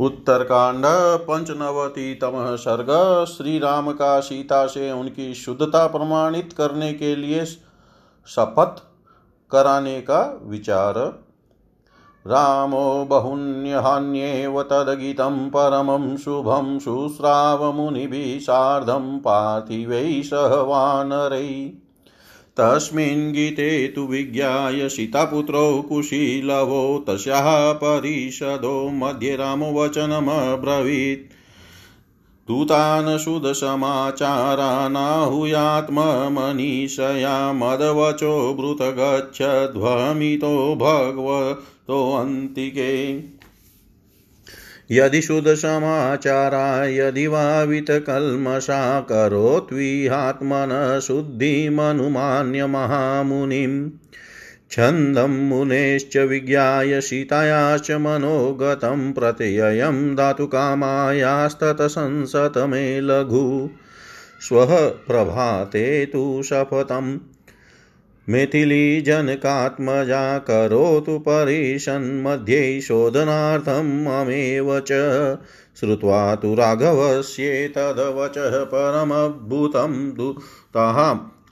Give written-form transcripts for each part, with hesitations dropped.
उत्तरकांड 95तम सर्ग श्री राम का सीता से उनकी शुद्धता प्रमाणित करने के लिए शपथ कराने का विचार। रामो बहुन्यहान्येव तदगीतं परमं शुभं शुश्राव मुनिभिः सार्धं पार्थिवैः सह वानरैः। तस्मिन् गीते तु विज्ञाय सीतापुत्रो कुशीलवो तस्याः परिषदो मध्ये रामवचनमब्रवीत्। दूतान् सुदसमाचारानाहूयात्ममनीषया मदवचो ब्रुतगच्छध्वमितो भगवतोऽन्तिके। यदि शुद्धसमाचारा यदि वा वितकल्मषा करोत्विहात्मनः शुद्धिमनुमान्य महामुनिं। छन्दं मुनेश्च विज्ञाय सीतायाश्च मनोगतं प्रत्ययं धातुकामायास्तत्संसतमे लघु। श्वः प्रभाते तु शपथम् मैथिली जनकात्मजा करोतु परिषन् मध्ये शोधनार्थम् अमेव च। श्रुत्वा तु राघवस्येतद्वचः परमद्भुतं दूताः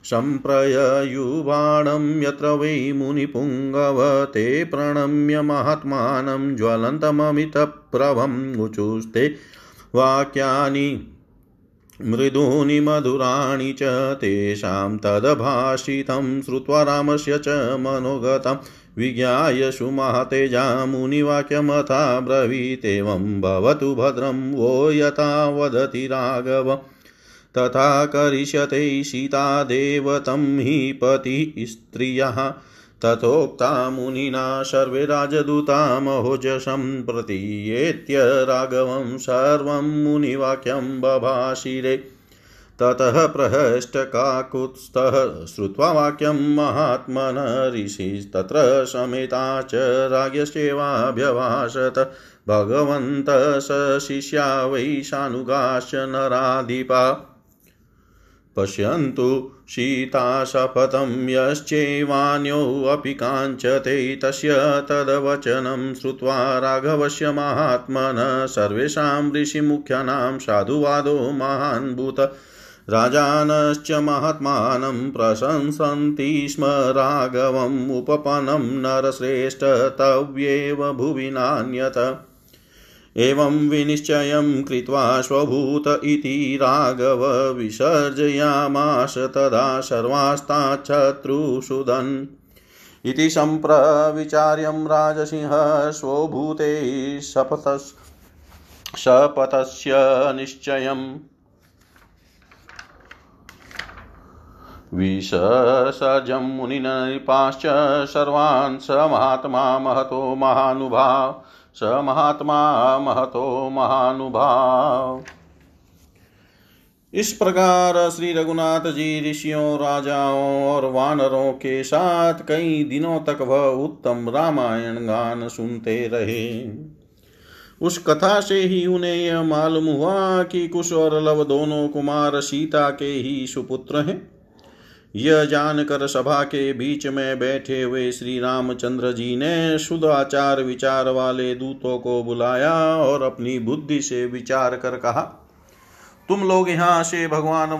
सम्प्रययुवाणं यत्र वै मुनिपुङ्गव ते प्रणम्य महात्मानं ज्वलन्तममितप्रभं ऊचुस्ते वाक्यानि मृदूनि मधुराणि च। तेषां तदभाषितं श्रुत्वा रामस्य च मनोगतं विज्ञाय सुमहतेजा मुनिवाक्यमथा ब्रवीतेवं भवतु भद्रं वो यथा वदति राघव। तथा करिष्यते सीता देवतं हि पतिः स्त्रियः। तथोक्ता मुनिना सर्वे राजदूता महोजशं प्रतीयेत्य राघवं सर्वं मुनिवाक्यं बभाषिरे। ततः प्रहष्टकाकुत्स्थः श्रुत्वा वाक्यं महात्मनः ऋषिस्तत्र समेता च राज्ञस्येवाभ्यभाषत। भगवन्तः शिष्या वै शानुगाश्च नराधिपा। पश्यन्तु सीता शपथं यश्चैवान्योऽपि काञ्चते। तस्य तद्वचनं श्रुत्वा राघवस्य महात्मनः सर्वेषां ऋषिमुख्यानां साधुवादो महान् भूत। राजानश्च महात्मानं प्रशंसन्ति स्म। राघवम् उपपन्नं नरश्रेष्ठ तव्येव भुवि नान्यत्। एवं विनिश्चयं कृत्वा स्वभूत इति राघव विसर्जयामास तदा सर्वास्ताच्छत्रुसुदन्। इति सम्प्रविचार्यं राजसिंह स्वभूते शपथस्य निश्चयम्। विसर्जं मुनिनृपाश्च सर्वान् स महात्मा महतो महानुभाव। इस प्रकार श्री रघुनाथ जी ऋषियों, राजाओं और वानरों के साथ कई दिनों तक वह उत्तम रामायण गान सुनते रहे। उस कथा से ही उन्हें यह मालूम हुआ कि कुश और लव दोनों कुमार सीता के ही सुपुत्र हैं। यह जानकर सभा के बीच में बैठे हुए श्री रामचंद्र जी ने शुद्ध आचार विचार वाले दूतों को बुलाया और अपनी बुद्धि से विचार कर कहा, तुम लोग यहाँ से भगवान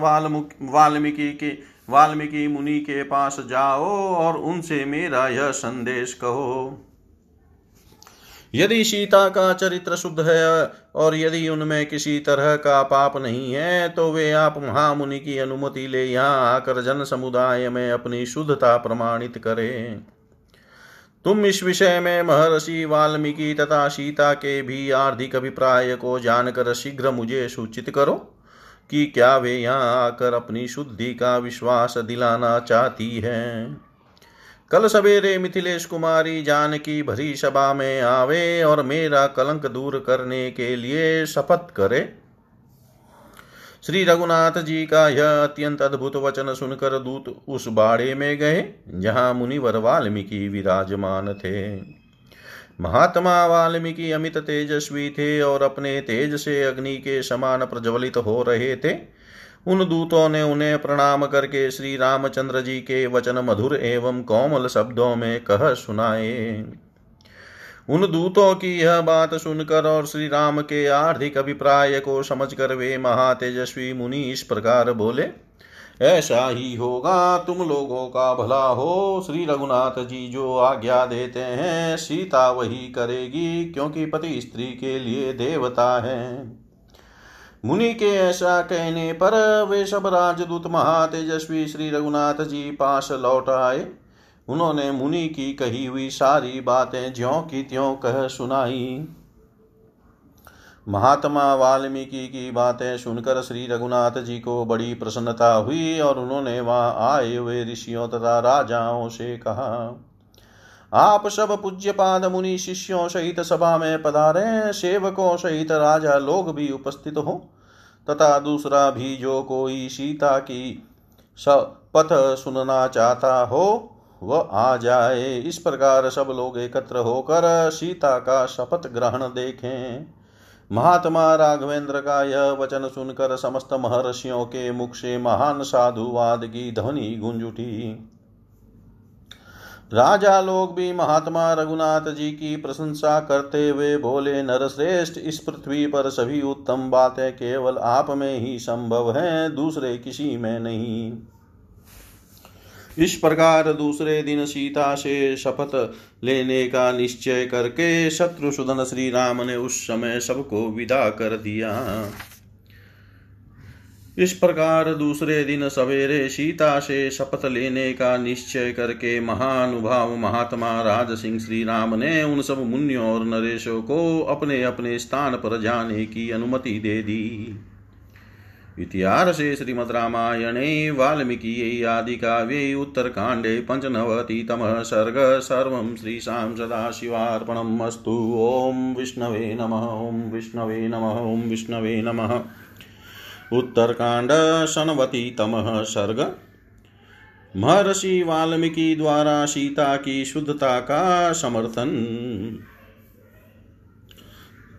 वाल्मीकि मुनि के पास जाओ और उनसे मेरा यह संदेश कहो। यदि सीता का चरित्र शुद्ध है और यदि उनमें किसी तरह का पाप नहीं है तो वे आप महामुनि की अनुमति ले यहाँ आकर जन समुदाय में अपनी शुद्धता प्रमाणित करें। तुम इस विषय में महर्षि वाल्मीकि तथा सीता के भी आर्थिक अभिप्राय को जानकर शीघ्र मुझे सूचित करो कि क्या वे यहाँ आकर अपनी शुद्धि का विश्वास दिलाना चाहती हैं। कल सवेरे मिथिलेश कुमारी जानकी भरी सभा में आवे और मेरा कलंक दूर करने के लिए शपथ करे। श्री रघुनाथ जी का यह अत्यंत अद्भुत वचन सुनकर दूत उस बाड़े में गए जहाँ मुनिवर वाल्मीकि विराजमान थे। महात्मा वाल्मीकि अमित तेजस्वी थे और अपने तेज से अग्नि के समान प्रज्वलित हो रहे थे। उन दूतों ने उन्हें प्रणाम करके श्री रामचंद्र जी के वचन मधुर एवं कोमल शब्दों में कह सुनाए। उन दूतों की यह बात सुनकर और श्री राम के आर्थिक अभिप्राय को समझकर वे महातेजस्वी मुनि इस प्रकार बोले, ऐसा ही होगा, तुम लोगों का भला हो। श्री रघुनाथ जी जो आज्ञा देते हैं सीता वही करेगी, क्योंकि पति स्त्री के लिए देवता है। मुनि के ऐसा कहने पर वे सब राजदूत महातेजस्वी श्री रघुनाथ जी पास लौट आए। उन्होंने मुनि की कही हुई सारी बातें ज्यों की त्यों कह सुनाई। महात्मा वाल्मीकि की बातें सुनकर श्री रघुनाथ जी को बड़ी प्रसन्नता हुई और उन्होंने वहाँ आए हुए ऋषियों तथा राजाओं से कहा, आप सब पूज्यपाद मुनि शिष्यों सहित सभा में पधारें, सेवकों सहित राजा लोग भी उपस्थित हो तथा दूसरा भी जो कोई सीता की शपथ सुनना चाहता हो वह आ जाए। इस प्रकार सब लोग एकत्र होकर सीता का शपथ ग्रहण देखें। महात्मा राघवेंद्र का यह वचन सुनकर समस्त महर्षियों के मुख से महान साधुवाद की ध्वनि गूंज उठी। राजा लोग भी महात्मा रघुनाथ जी की प्रशंसा करते हुए बोले, नरश्रेष्ठ, इस पृथ्वी पर सभी उत्तम बातें केवल आप में ही संभव हैं, दूसरे किसी में नहीं। इस प्रकार दूसरे दिन सीता से शपथ लेने का निश्चय करके शत्रुसूदन श्री राम ने उस समय सबको विदा कर दिया। इस प्रकार दूसरे दिन सवेरे सीता से शपथ लेने का निश्चय करके महानुभाव महात्मा राज सिंह श्री राम ने उन सब मुनियों और नरेशों को अपने अपने स्थान पर जाने की अनुमति दे दी। इतिहासे श्रीमद् रामायणे वाल्मीकिये आदि काव्ये उत्तरकांडे पंचनवतितम सर्ग सर्वं श्रीशां सदाशिवार्पणमस्तु। ओं विष्णवे नमः। ओं विष्णवे नमः। ओं विष्णवे नमः। उत्तरकांड षण्णवतितम सर्ग। महर्षि वाल्मीकि द्वारा सीता की शुद्धता का समर्थन।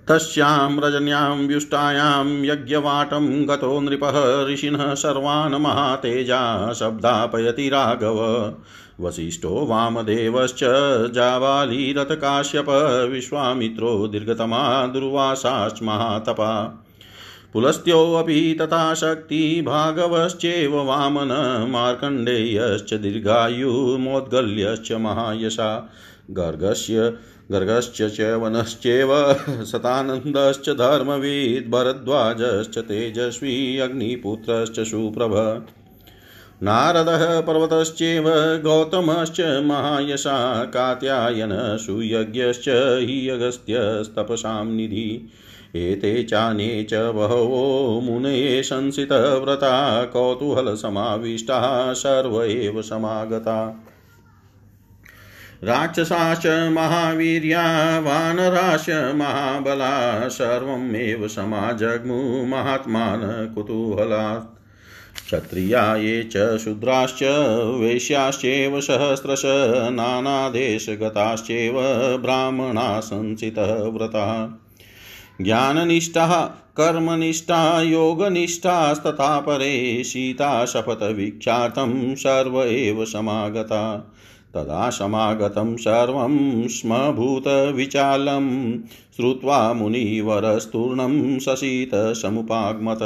तस्यां रजन्यां व्युष्टायां यज्ञवाटं गतो नृपः ऋषिणः सर्वान् महातेजा शब्दापयति राघव। वसिष्ठो वामदेवश्च जावालीरथ काश्यप विश्वामित्रो दीर्घतमा दुर्वासाश्च महातपा पुलस्त्योऽपि तथा शक्ति भागवश्चैव वामन मार्कण्डेयश्च दीर्घायुमोद्गल्यश्च महायशा गर्गश्च वनश्चैव सतानन्दश्च धर्मवीद भरद्वाजश्च तेजस्वी अग्निपुत्रश्च सुप्रभ नारदः पर्वतश्चैव गौतमश्च महायशा कात्यायन सुयज्ञश्च हि अगस्त्यस्तपसां निधि। एते चाने च बहवो मुनये संसितव्रता कौतूहलसमाविष्टाः सर्व एव समागता। राक्षसाश्च महावीर्या वानराश्च महाबला सर्वमेव समाजग्मु महात्मान कुतूहलात्। क्षत्रिया ये च शूद्राश्च वैश्याश्चैव सहस्रश नानादेशगताश्चैव ब्राह्मणा संसितः व्रताः ज्ञाननिष्ठाः कर्मनिष्ठाः योगनिष्ठास्तथा परे। सीता शपथवीक्षार्थं सर्व एव समागता। तदा समागतं सर्वं श्मभूतविचालं श्रुत्वा मुनिवरस्तूर्णं ससीत समुपागमत।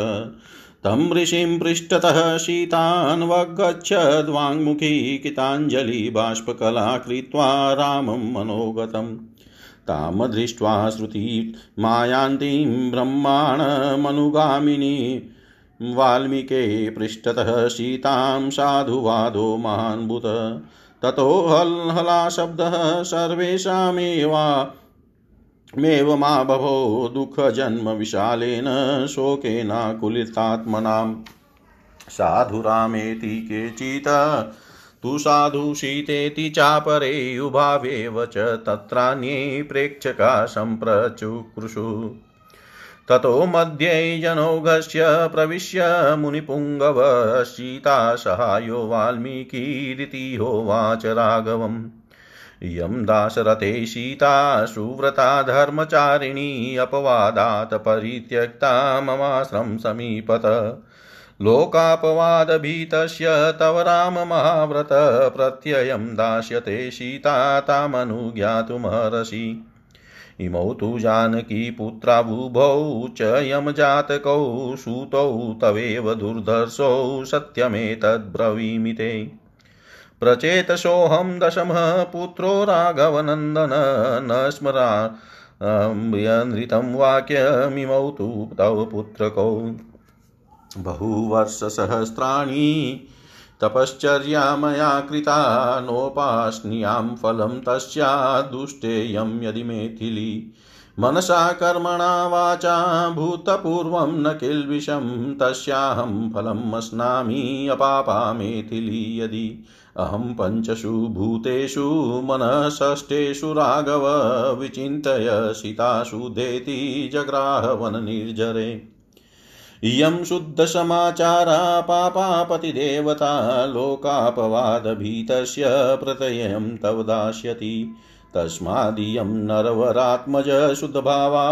तं ऋषिं पृष्ठतः शीतान्वगच्छद्वाङ्मुखी किताञ्जलिबाष्पकला कृत्वा रामं मनोगतम्। ताम दृष्ट्वा श्रुति मायान्तीं ब्रह्माणमनुगामिनी वाल्मीके पृष्ठतः सीतां साधुवादो महान्भुत। ततो हलहला शब्दः सर्वेषामेव मा बभो दुःखजन्म विशालेन शोकेनाकुलितात्मनां साधुरामेति केचित् तु साधु सीतेति चापरे उभावेव च तत्रान्ये प्रेक्षका सम्प्रचुक्रुषु। ततो मध्ये जनौघस्य प्रविश्य मुनिपुङ्गव सीता सहायो वाल्मीकिरिति होवाच राघवम्। इयं दाशरथे सीता सुव्रता धर्मचारिणी अपवादात् परित्यक्ता ममाश्रम समीपत। लोकापवादभीतस्य तव राम महाव्रत प्रत्ययं दास्यते सीता तामनुज्ञातुमर्हसि। इमौ तु जानकी पुत्रा भूभौ च यमजातकौ सूतौ तवेव दुर्धर्षौ सत्यमेतद्ब्रवीमि ते। प्रचेतसोऽहं दशमः पुत्रो राघवनन्दन न स्मराम्यनृतं वाक्यमिमौ तु तव पुत्रकौ। बहुवर्षसहस्राणि तपश्चर्या मया कृता नोपास्नियां फलं तस्या दुष्टेयं यदि मेथिली। मनसा कर्मणा वाचा भूतपूर्वं न किल्बिषं तस्याहं फलं अस्नामि अपापा मेथिली। यदि अहं पंचषु भूतेषु मनः षष्ठेषु राघव विचिन्तय सितासु देति जग्राह वन निर्जरे। इयं शुद्ध समाचारा पापा पतिदेवता लोकापवादभीतस्य प्रत्ययं तव दास्यति। तस्मादियं नरवरात्मज शुद्धभावा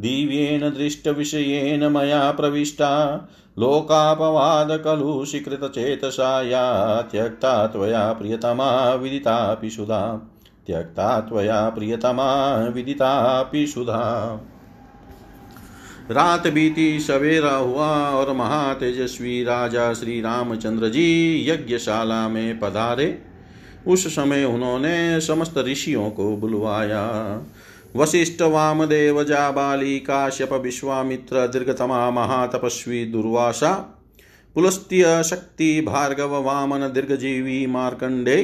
दिव्येन दृष्टविषयेन मया प्रविष्टा लोकापवादकलुषीकृतचेतसा या त्यक्ता त्वया प्रियतमा विदितापि सुधा। त्यक्ता त्वया प्रियतमा विदितापि सुधा। रात बीती सवेरा हुआ और महातेजस्वी राजा श्री रामचंद्र जी यज्ञशाला में पधारे। उस समय उन्होंने समस्त ऋषियों को बुलवाया। वशिष्ठ, वामदेव, जाबाली, काश्यप, विश्वामित्र, दीर्घतमा, महातपस्वी दुर्वासा, पुलस्त्य, शक्ति, भार्गव, वामन, दीर्घजीवी, मार्कंडेय,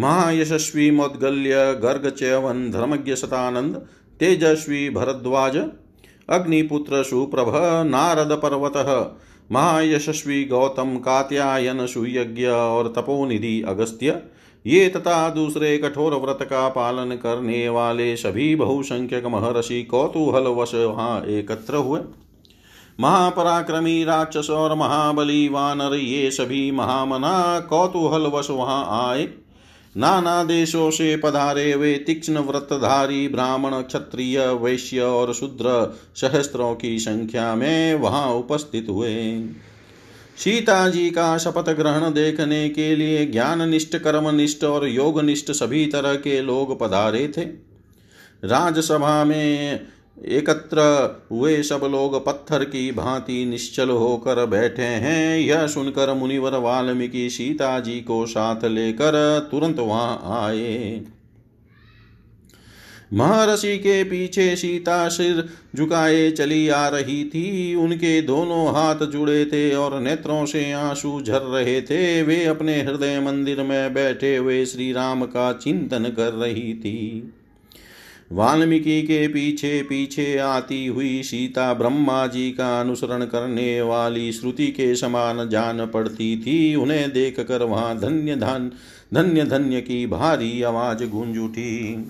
महायशस्वी मौद्गल्य, गर्ग, च्यवन, धर्मज्ञ, सतानंद, तेजस्वी भरद्वाज, अग्निपुत्र, सुप्रभ, नारद पर्वतः, महायशस्वी गौतम, कात्यायन, सुयज्ञ और तपोनिधि अगस्त्य, ये तथा दूसरे कठोर व्रत का पालन करने वाले सभी बहुसंख्यक महर्षि कौतूहलवश वहाँ एकत्र हुए। महापराक्रमी राक्षस और महाबली वानर ये सभी महामना कौतूहलवश वहाँ आए। नाना देशों से पधारे वे तीक्ष्ण व्रतधारी ब्राह्मण, क्षत्रिय, वैश्य और शूद्र सहस्त्रों की संख्या में वहां उपस्थित हुए। सीता जी का शपथ ग्रहण देखने के लिए ज्ञाननिष्ठ, कर्मनिष्ठ और योगनिष्ठ सभी तरह के लोग पधारे थे। राजसभा में एकत्र हुए सब लोग पत्थर की भांति निश्चल होकर बैठे हैं। यह सुनकर मुनिवर वाल्मीकि सीता जी को साथ लेकर तुरंत वहां आए। महर्षि के पीछे सीता सिर झुकाए चली आ रही थी। उनके दोनों हाथ जुड़े थे और नेत्रों से आंसू झर रहे थे। वे अपने हृदय मंदिर में बैठे हुए श्री राम का चिंतन कर रही थी। वाल्मीकि के पीछे पीछे आती हुई सीता ब्रह्मा जी का अनुसरण करने वाली श्रुति के समान जान पड़ती थी। उन्हें देखकर वहां धन्य धन्य की भारी आवाज गूंज उठी।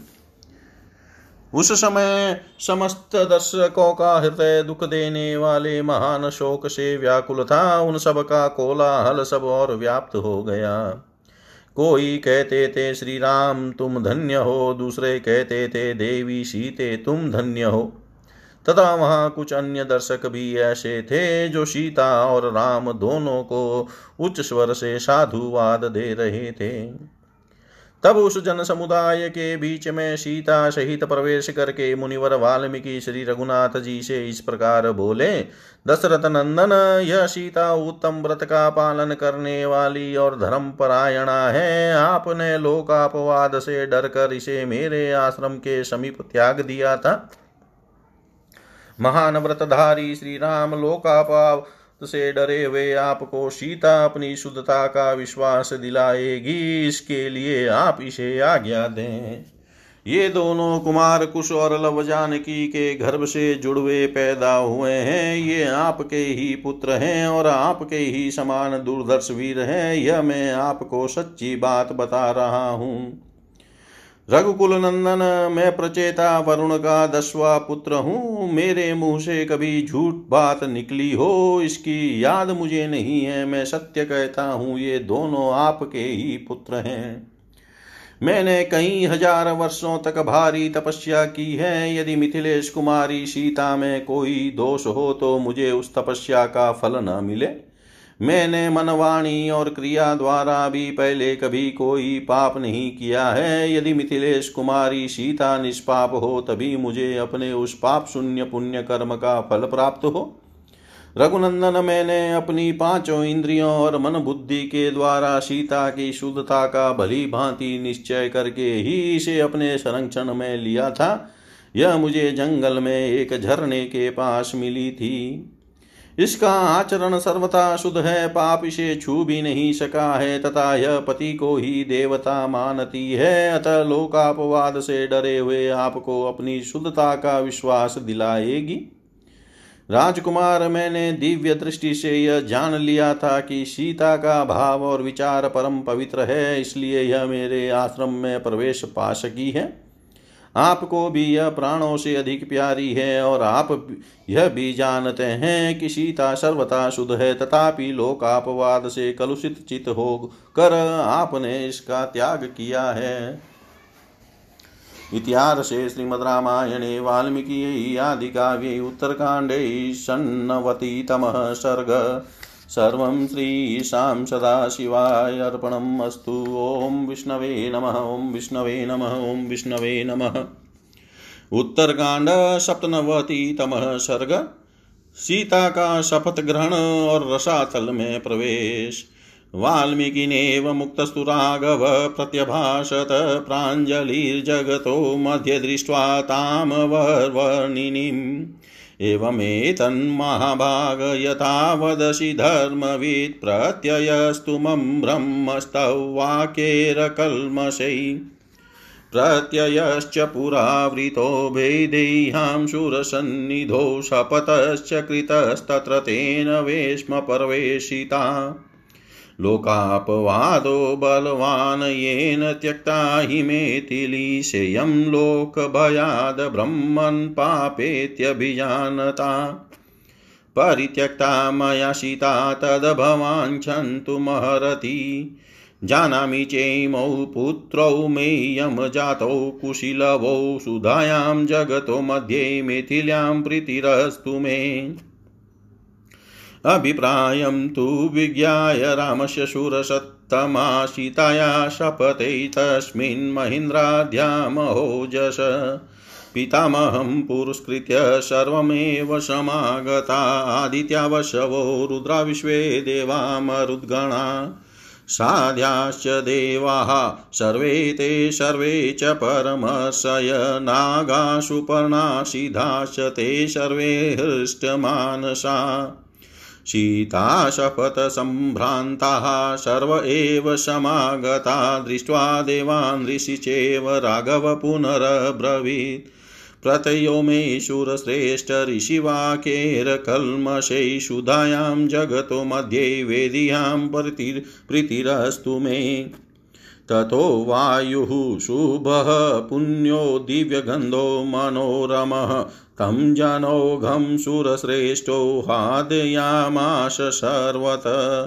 उस समय समस्त दर्शकों का हृदय दुख देने वाले महान शोक से व्याकुल था। उन सब का कोलाहल सब और व्याप्त हो गया। कोई कहते थे श्री राम तुम धन्य हो, दूसरे कहते थे देवी सीते तुम धन्य हो, तथा वहाँ कुछ अन्य दर्शक भी ऐसे थे जो सीता और राम दोनों को उच्च स्वर से साधुवाद दे रहे थे। तब उस जन समुदाय के बीच में सीता सहित प्रवेश करके मुनिवर वाल्मीकि श्री रघुनाथ जी से इस प्रकार बोले। दशरथ नंदन, यह सीता उत्तम व्रत का पालन करने वाली और धर्म परायणा है। आपने लोकापवाद से डरकर इसे मेरे आश्रम के समीप त्याग दिया था। महान व्रतधारी श्री राम, लोकापवाद से डरे हुए आपको सीता अपनी शुद्धता का विश्वास दिलाएगी, इसके लिए आप इसे आज्ञा दें। ये दोनों कुमार कुश और लव जानकी के गर्भ से जुड़वे पैदा हुए हैं। ये आपके ही पुत्र हैं और आपके ही समान दुर्धर्ष वीर हैं। यह मैं आपको सच्ची बात बता रहा हूँ। रघुकुल नंदन, मैं प्रचेता वरुण का 10वां पुत्र हूँ। मेरे मुँह से कभी झूठ बात निकली हो इसकी याद मुझे नहीं है। मैं सत्य कहता हूँ, ये दोनों आपके ही पुत्र हैं। मैंने कई हजार वर्षों तक भारी तपस्या की है। यदि मिथिलेश कुमारी सीता में कोई दोष हो तो मुझे उस तपस्या का फल न मिले। मैंने मनवाणी और क्रिया द्वारा भी पहले कभी कोई पाप नहीं किया है। यदि मिथिलेश कुमारी सीता निष्पाप हो तभी मुझे अपने उस पाप शून्य पुण्य कर्म का फल प्राप्त हो। रघुनंदन, मैंने अपनी पांचों इंद्रियों और मन बुद्धि के द्वारा सीता की शुद्धता का भली भांति निश्चय करके ही इसे अपने संरक्षण में लिया था। यह मुझे जंगल में एक झरने के पास मिली थी। इसका आचरण सर्वथा शुद्ध है, पाप इसे छू भी नहीं सका है तथा यह पति को ही देवता मानती है। अतः लोकापवाद से डरे हुए आपको अपनी शुद्धता का विश्वास दिलाएगी। राजकुमार, मैंने दिव्य दृष्टि से यह जान लिया था कि सीता का भाव और विचार परम पवित्र है, इसलिए यह मेरे आश्रम में प्रवेश पा सकी है। आपको भी यह प्राणों से अधिक प्यारी है और आप यह भी जानते हैं कि सीता सर्वथा शुद्ध है, तथापि लोकापवाद से कलुषित चित होकर आपने इसका त्याग किया है। इतिहासे श्रीमद् रामायणे वाल्मीकि आदि काव्ये उत्तरकांडे षण्णवतितमः सर्गः। सर्वं श्रीशां सदाशिवाय अर्पणम् अस्तु। ओं विष्णवे नमः। ओं विष्णवे नमः। ओं विष्णवे नमः। उत्तरकांड सप्तनवतितमः सर्गः। सीता का शपथ ग्रहण और रसातल में प्रवेश। वाल्मीकिनेव मुक्तस्तु राघव प्रत्यभाषत प्राञ्जलिर्जगतो मध्ये दृष्ट्वा ताम वर्वर्णिनीम्। एवमेतन्महाभाग यथावदसि धर्मवित् प्रत्ययस्तु मम ब्रह्मस्तव वाक्यैरकल्मषै प्रत्ययश्च पुरावृतो भेदेहां शूरसन्निधौ शपथश्च कृतस्तत्र तेन वेश्म प्रवेशिता। लोकापवादो बलवान् येन त्यक्ता हिमेतिलीशेयं लोकभयाद् ब्रह्मन् पापेत्यभिजानता। परित्यक्ता मया सीता तद् भवान् क्षन्तुमर्हति। जानामि चेमौ पुत्रौ मेयं जातौ कुशीलवौ सुधायां जगतो मध्ये मिथिल्यां प्रीतिरस्तु मे। अभिप्रायं तु विज्ञाय रामस्य शूरसत्तमा सीताया शपथे तस्मिन् महीन्द्राद्यामहोजस। पितामहं पुरस्कृत्य सर्वमेव समागता आदित्यावशवो रुद्रा विश्वे देवा मरुद्गणा साध्याश्च देवाः सर्वे ते सर्वे च परमशय नागा सुपर्णासिधाश्च ते सर्वे हृष्टमानसा। सीता शपथसम्भ्रान्ताः सर्व एव समागता दृष्ट्वा देवान् ऋषिचेव राघव पुनरब्रवीत् प्रतयो मे शूरश्रेष्ठ ऋषिवाक्यैरकल्मषै सुधायां जगतो मध्ये वेदियां प्रीतिरस्तु मे। ततो वायुः शुभः पुण्यो दिव्यगन्धो मनोरमः तं जनौघं सुरश्रेष्ठो हादयामाश सर्वतः।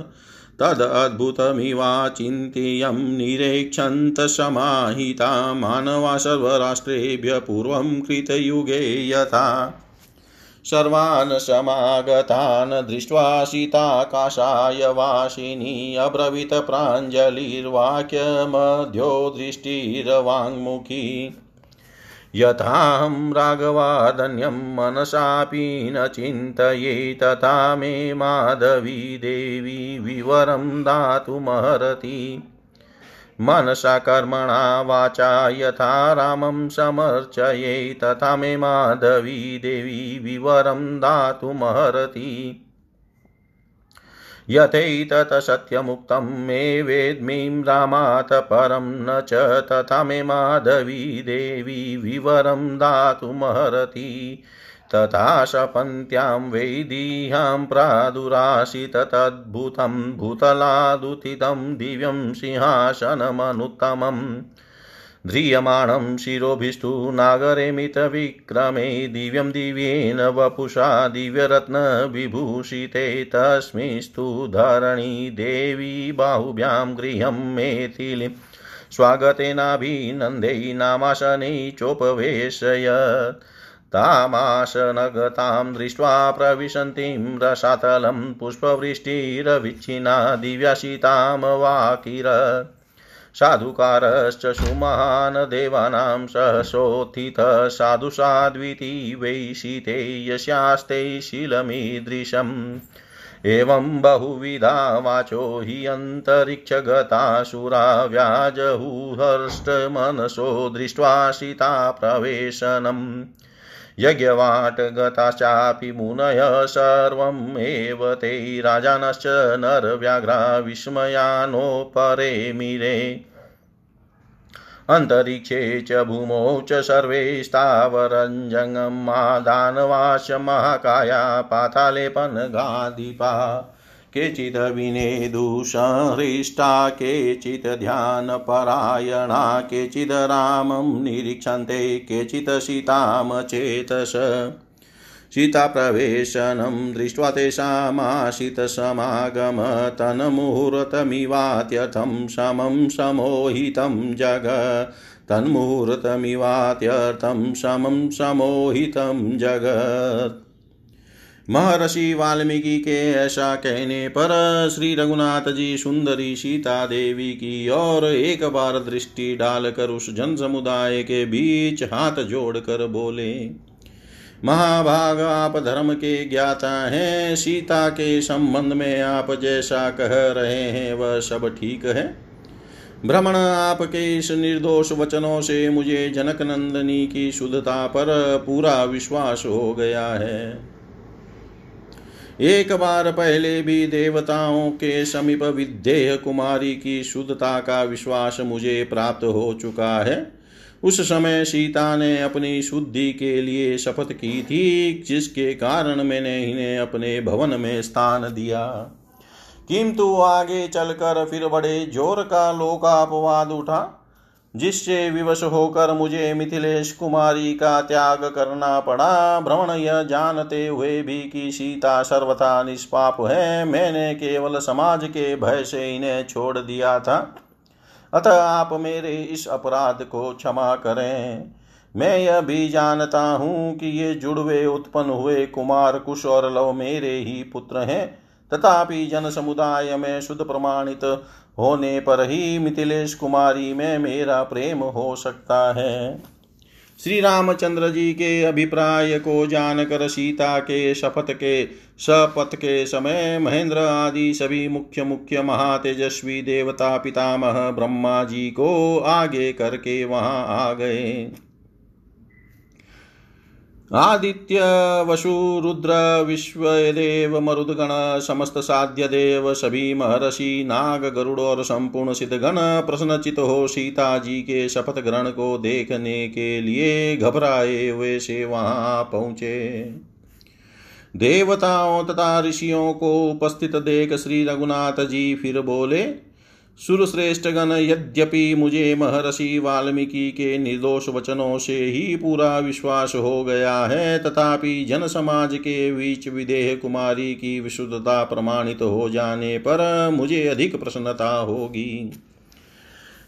तदद्भुतमिवाचिन्त्यं निरीक्षन्त समाहिता मानवा सर्वराष्ट्रेभ्य पूर्वं कृतयुगे यथा। सर्वान् समागतान् दृष्ट्वा सीताकाशाय वासिनी अब्रवीत प्राञ्जलिर्वाक्यमध्यो दृष्टिर्वाङ्मुखी। यथाहं राघवादन्यं मनसापि न चिन्तये तथा मे माधवी देवी विवरं दातुमर्हति। मनसा कर्मणा वाचा यथा रामं समर्चये तथा मे माधवी देवी विवरं दातुमर्हति। यथैतत् सत्यमुक्तं मे वेद्मीं रामात् परं न च तथा मे माधवी देवी विवरं दातुमर्हति। तथा शपन्त्यां वैदिह्यां प्रादुरासीत् तद्भूतं भूतलादुतितं दिव्यं सिंहासनमनुत्तमम् ध्रियमाणं शिरोभिस्तु नागरेमितविक्रमे दिव्यं दिव्येन वपुषा दिव्यरत्नविभूषिते तस्मिंस्तु धरणी देवी बाहुभ्यां गृहं मेथिलीं स्वागतेनाभिनन्दै नामासने चोपवेशयत्। तामाशनगतां दृष्ट्वा प्रविशन्तीं रसातलं पुष्पवृष्टिरविच्छिन्ना दिव्याशितां वाकिर साधुकारश्च सुमहान् देवानां सहसोत्थितः साधुसाद्विती वैशिते यस्यास्ते शीलमीदृशम् एवं बहुविधा वाचो हि अन्तरिक्षगतासुरा व्याजहुहर्षमनसो दृष्ट्वा सीता प्रवेशनम् यज्ञवाटगताश्चापि मुनयः सर्वमेव ते राजानश्च नरव्याघ्रा विस्मयानोपरे मिरे अंतरिक्षे च भूमौ च सर्वे स्थावरञ्जङ्गं दानवाश्च महाकाया पाताले पनगाधिपा केचित् विनेदु संहृष्टा केचित् ध्यानपरायणा केचित् रामं निरीक्षन्ते केचित् सीतां चेतस सीताप्रवेशनं दृष्ट्वा तेषामाशितसमागम तन्मुहूर्तमिवात्यर्थं समं समोहितं जग तन्मुहूर्तमिवात्यर्थं समं समोहितं जगत्। महर्षि वाल्मीकि के ऐसा कहने पर श्री रघुनाथ जी सुंदरी सीता देवी की और एक बार दृष्टि डालकर उस जन समुदाय के बीच हाथ जोड़कर बोले, महाभाग आप धर्म के ज्ञाता हैं, सीता के संबंध में आप जैसा कह रहे हैं वह सब ठीक है। भ्रमण आपके इस निर्दोष वचनों से मुझे जनक नंदिनी की शुद्धता पर पूरा विश्वास हो गया है। एक बार पहले भी देवताओं के समीप विदेह कुमारी की शुद्धता का विश्वास मुझे प्राप्त हो चुका है। उस समय सीता ने अपनी शुद्धि के लिए शपथ की थी, जिसके कारण मैंने इन्हें अपने भवन में स्थान दिया, किंतु आगे चलकर फिर बड़े जोर का लोकापवाद उठा, जिससे विवश होकर मुझे मिथिलेश कुमारी का त्याग करना पड़ा। भ्रमण यह जानते हुए भी कि सीता सर्वथा निष्पाप है, मैंने केवल समाज के भय से इन्हें छोड़ दिया था, अतः आप मेरे इस अपराध को क्षमा करें। मैं यह भी जानता हूँ कि ये जुड़वे उत्पन्न हुए कुमार कुश और लव मेरे ही पुत्र हैं, तथापि जन समुदाय में शुद्ध प्रमाणित होने पर ही मिथिलेश कुमारी में मेरा प्रेम हो सकता है। श्री रामचंद्र जी के अभिप्राय को जानकर सीता के शपथ के समय महेंद्र आदि सभी मुख्य मुख्य महातेजस्वी देवता पितामह ब्रह्मा जी को आगे करके वहां आ गए। आदित्य वसु रुद्र विश्वदेव मरुदगण समस्त साध्य देव सभी महर्षि नाग गरुड़ और संपूर्ण सिद्धगण प्रसन्नचित हो सीता जी के शपथ ग्रहण को देखने के लिए घबराए हुए से वहां पहुँचे। देवताओं तथा ऋषियों को उपस्थित देख श्री रघुनाथ जी फिर बोले, सुरश्रेष्ठगण यद्यपि मुझे महर्षि वाल्मीकि के निर्दोष वचनों से ही पूरा विश्वास हो गया है, तथापि जन समाज के बीच विदेह कुमारी की विशुद्धता प्रमाणित हो जाने पर मुझे अधिक प्रसन्नता होगी।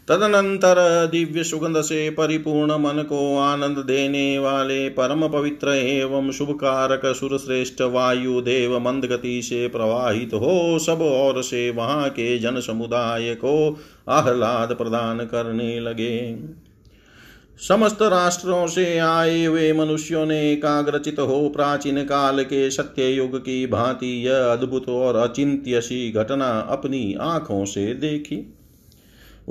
तदनंतर दिव्य सुगंध से परिपूर्ण मन को आनंद देने वाले परम पवित्र एवं शुभकारक सुरश्रेष्ठ वायु देव मंद गति से प्रवाहित हो सब ओर से वहाँ के जन समुदाय को आह्लाद प्रदान करने लगे। समस्त राष्ट्रों से आए हुए मनुष्यों ने एकाग्रचित हो प्राचीन काल के सत्ययुग की भांति यह अद्भुत और अचिंत्य सी घटना अपनी आँखों से देखी।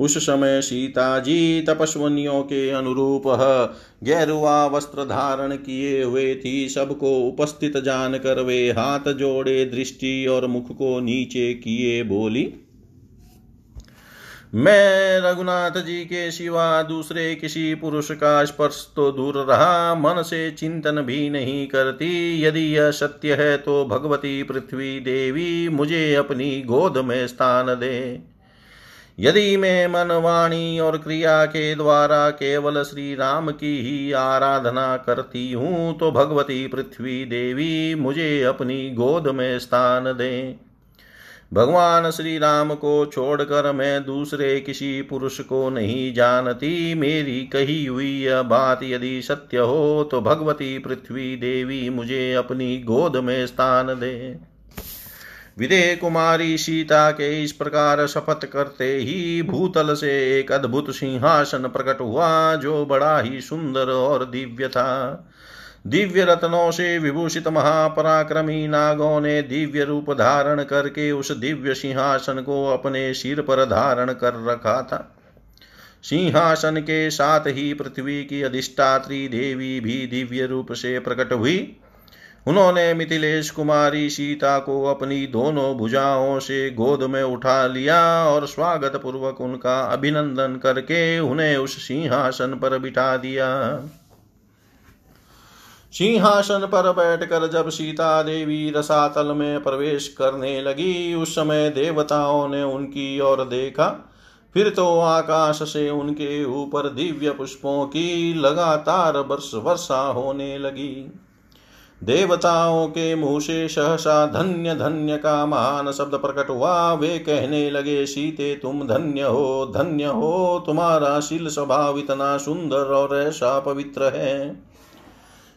उस समय सीता जी तपस्विनियों के अनुरूप गेरुआ वस्त्र धारण किए हुए थी। सबको उपस्थित जानकर वे हाथ जोड़े, दृष्टि और मुख को नीचे किए बोली, मैं रघुनाथ जी के सिवा दूसरे किसी पुरुष का स्पर्श तो दूर रहा, मन से चिंतन भी नहीं करती। यदि यह सत्य है तो भगवती पृथ्वी देवी मुझे अपनी गोद में स्थान दे। यदि मैं मन, वाणी और क्रिया के द्वारा केवल श्री राम की ही आराधना करती हूँ तो भगवती पृथ्वी देवी मुझे अपनी गोद में स्थान दें। भगवान श्री राम को छोड़कर मैं दूसरे किसी पुरुष को नहीं जानती। मेरी कही हुई यह बात यदि सत्य हो तो भगवती पृथ्वी देवी मुझे अपनी गोद में स्थान दे। विदेह कुमारी सीता के इस प्रकार शपथ करते ही भूतल से एक अद्भुत सिंहासन प्रकट हुआ जो बड़ा ही सुंदर और दिव्य था। दिव्य रत्नों से विभूषित महापराक्रमी नागों ने दिव्य रूप धारण करके उस दिव्य सिंहासन को अपने सिर पर धारण कर रखा था। सिंहासन के साथ ही पृथ्वी की अधिष्ठात्री देवी भी दिव्य रूप से प्रकट हुई। उन्होंने मिथिलेश कुमारी सीता को अपनी दोनों भुजाओं से गोद में उठा लिया और स्वागत पूर्वक उनका अभिनंदन करके उन्हें उस सिंहासन पर बिठा दिया। सिंहासन पर बैठकर जब सीता देवी रसातल में प्रवेश करने लगी उस समय देवताओं ने उनकी ओर देखा, फिर तो आकाश से उनके ऊपर दिव्य पुष्पों की लगातार वर्षा होने लगी। देवताओं के मुँह से सहसा धन्य धन्य का महान शब्द प्रकट हुआ। वे कहने लगे, सीते तुम धन्य हो, धन्य हो, तुम्हारा शील स्वभाव इतना सुंदर और ऐसा पवित्र है।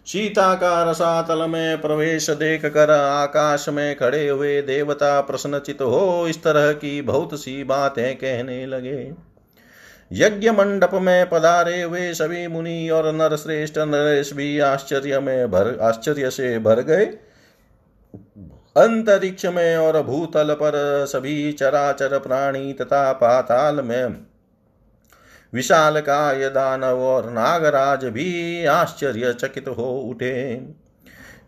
सीता का रसातल में प्रवेश देख कर आकाश में खड़े हुए देवता प्रसन्नचित हो इस तरह की बहुत सी बातें कहने लगे। यज्ञ मंडप में पधारे हुए सभी मुनि और नरश्रेष्ठ नरेश भी आश्चर्य से भर गए। अंतरिक्ष में और भूतल पर सभी चराचर प्राणी तथा पाताल में विशाल काय दानव और नागराज भी आश्चर्यचकित हो उठे।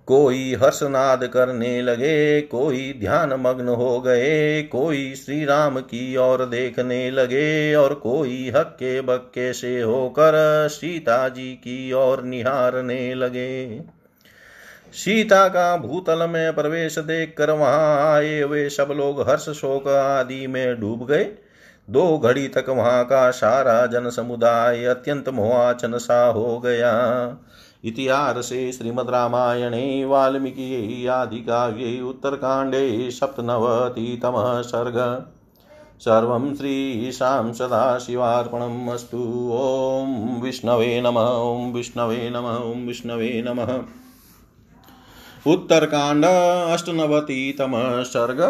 कोई हर्षनाद करने लगे, कोई ध्यान मग्न हो गए, कोई श्री राम की ओर देखने लगे और कोई हक्के बक्के से होकर सीता जी की ओर निहारने लगे। सीता का भूतल में प्रवेश देख कर वहाँ आए वे सब लोग हर्ष शोक आदि में डूब गए। 2 घड़ी तक वहाँ का सारा जन समुदाय अत्यंत मोहाचन सा हो गया। इतिहासे श्रीमद् रामायणे वाल्मीकि आदि काव्ये उत्तरकांडे 97तमः सर्ग। सर्वं श्रीशां सदाशिवार्पणम् अस्तु। ओं विष्णवे नमः, ओं विष्णवे नमः, ओं विष्णवे नमः। उत्तरकांड 98तमः सर्ग।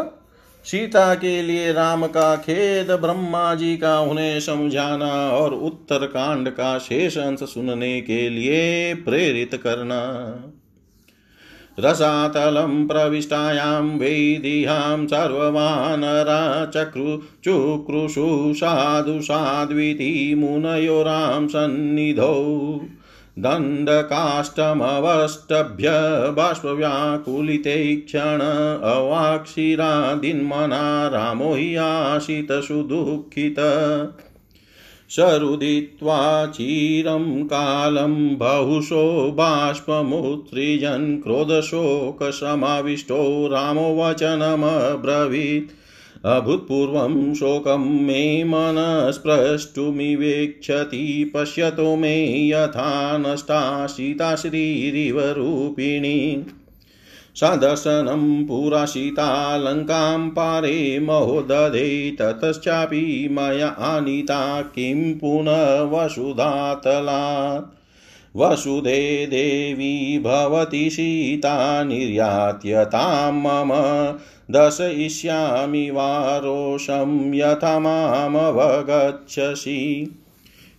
सीता के लिए राम का खेद, ब्रह्मा जी का उन्हें समझाना और उत्तरकांड का शेष अंश सुनने के लिए प्रेरित करना। रसातलं प्रविष्टायां वेदिहां सर्ववानरा चक्रुषु साधु साध्वीति मुनयो राम सन्निधौ दण्डकाष्ठमवष्टभ्य बाष्पव्याकुलिते क्षण अवाक्षिरादिन्मना रामो हि आशित सुदुःखित सरुदित्वा चिरं कालं बहुशो बाष्पमुत्सृजन् क्रोधशोकसमाविष्टो रामो वचनमब्रवीत् अभूतपूर्वं शोकं मे मनस्प्रष्टुमिवेक्षति पश्यतो मे यथा नष्टा सीता श्रीरिव रूपिणी सदर्शनं पुरा सीता लङ्कां पारे महोदधे ततश्चापि मया आनीता किं पुनः वसुधातलात् वसुधे देवी भवति सीता निर्यात्य तां मम दर्शयिष्यामि वारोषं यथा मामवगच्छसि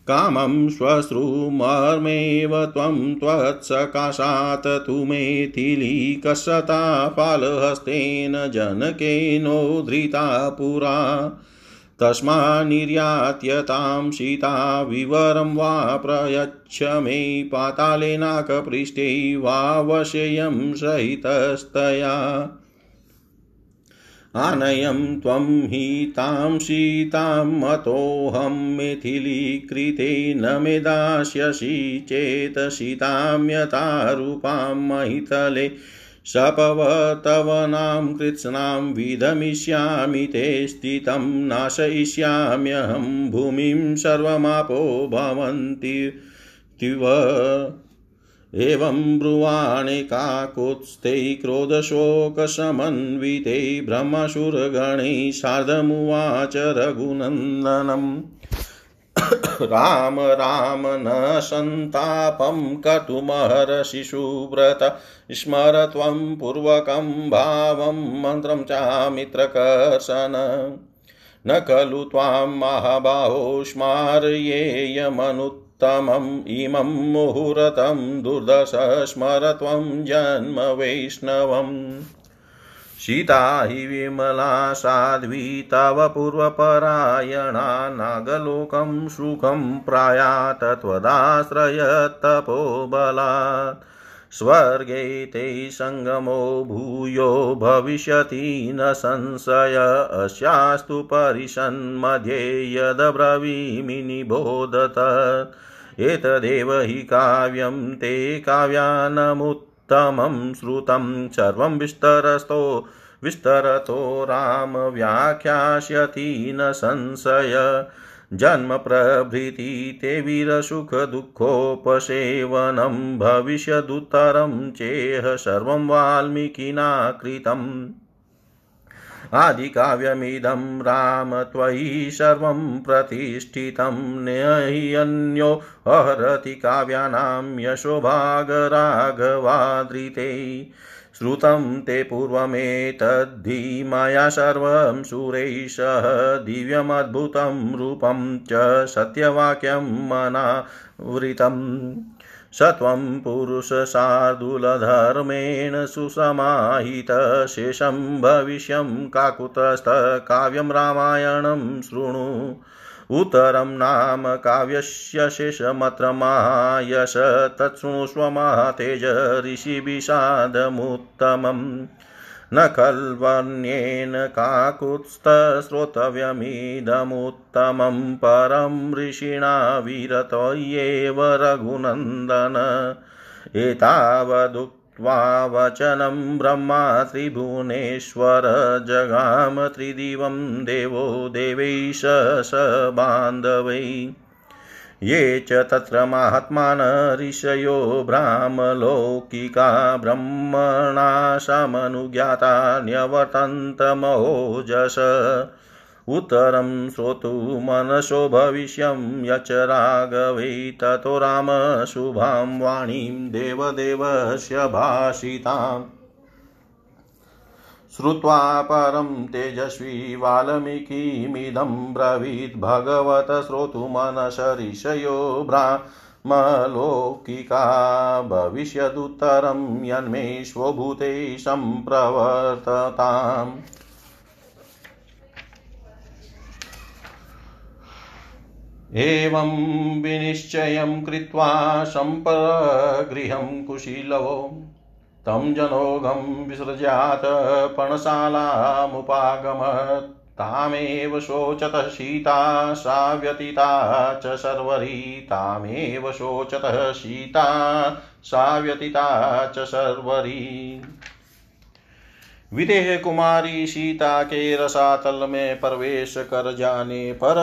कामं श्वश्रुमर्मेव त्वं त्वत्सकाशात् तु मेथिलीकसता पालहस्तेन जनकेनोद्धृता पुरा तस्मा निर्यात्यतां सीता विवरं वा प्रयच्छ मे पाताले नाकपृष्ठे वा वशेयं सहितस्तया आनयं त्वं हि तां सीतां मतोऽहं मेथिलीकृते न मे दास्यसि चेत् सीतां यथा रूपां महितले सपवतवनां कृत्स्नां विधमिष्यामि ते स्थितं नाशयिष्याम्यहं भूमिं सर्वमापो भवन्ति तिव एवं ब्रुवाणि काकुत्स्ते क्रोधशोकसमन्विते ब्रह्मशुरगणैः सार्धमुवाच रघुनन्दनम् राम राम न संतापं कटुमहर्षि सुव्रत स्मर त्वं पूर्वकं भावं मन्त्रं चामित्रकर्षण न खलु त्वां महाबाहो स्मारयेयमनुत्तमम् इमं मुहूर्तं दुर्दश स्मर त्वं जन्म वैष्णवम् सीता हि विमला साध्वी तव पूर्वपरायणा नागलोकं सुखं प्रायात त्वदाश्रयतपो बलात् स्वर्गे ते संगमो भूयो भविष्यति न संशय अस्यास्तु परिसन्मध्ये यद्ब्रवीमि निबोधत एतदेव हि काव्यं ते काव्यानमुत् तमं श्रुतं सर्वं विस्तरतो राम व्याख्यास्यति न संशय जन्म प्रभृति ते वीरसुख दुःखोपसेवनं भविष्यदुत्तरं चेह सर्वं वाल्मीकिना कृतम् आदिकाव्यमिदं राम त्वयि सर्वं प्रतिष्ठितं नेहि अन्यो हरति काव्यानां यशोभाग राघवादृते श्रुतं ते पूर्वमेतद्धि मया सर्वं सुरैषः दिव्यमद्भुतं रूपं च सत्यवाक्यं मनावृतम् सत्वं पुरुषशार्दूलधर्मेण सुसमाहित शेषं भविष्यं काकुतस्थ काव्यं रामायणं शृणु उत्तरं नाम काव्यस्य शेषमत्र महायश तत्शृणुष्व महातेज ऋषिविषादमुत्तमम् न खल्वन्येन काकुत्स्थश्रोतव्यमिदमुत्तमं परं ऋषिणा वीरतोयेव रघुनन्दन एतावदुक्त्वा वचनं ब्रह्मा त्रिभुवनेश्वर जगाम त्रिदिवं देवो देवैश स बान्धवैः ये च तत्र महात्मानः ऋषयो ब्राह्मलौकिका ब्रह्मणा समनुज्ञाता न्यवर्तन्त महोजस उत्तरं श्रोतु मनसो भविष्यं यच राघवे ततो राम शुभां वाणीं देवदेवस्य भाषिताम् श्रुत्वा परं तेजस्वी वाल्मीकिमिदं ब्रवीत् भगवत श्रोतुमनस ऋषयो ब्राह्मलौकिका भविष्यदुत्तरं यन्मे स्वभूते सम्प्रवर्तताम् एवं विनिश्चयं कृत्वा सम्प्रगृहं कुशीलवो तं जनोघं विसृजात पणशालामुपागमत् तामेव शोचतः सीता सा व्यतिता च शर्वरी तामेव शोचतः सीता सा व्यतिता च शर्वरी विदेह कुमारी सीता के रसातल में प्रवेश कर जाने पर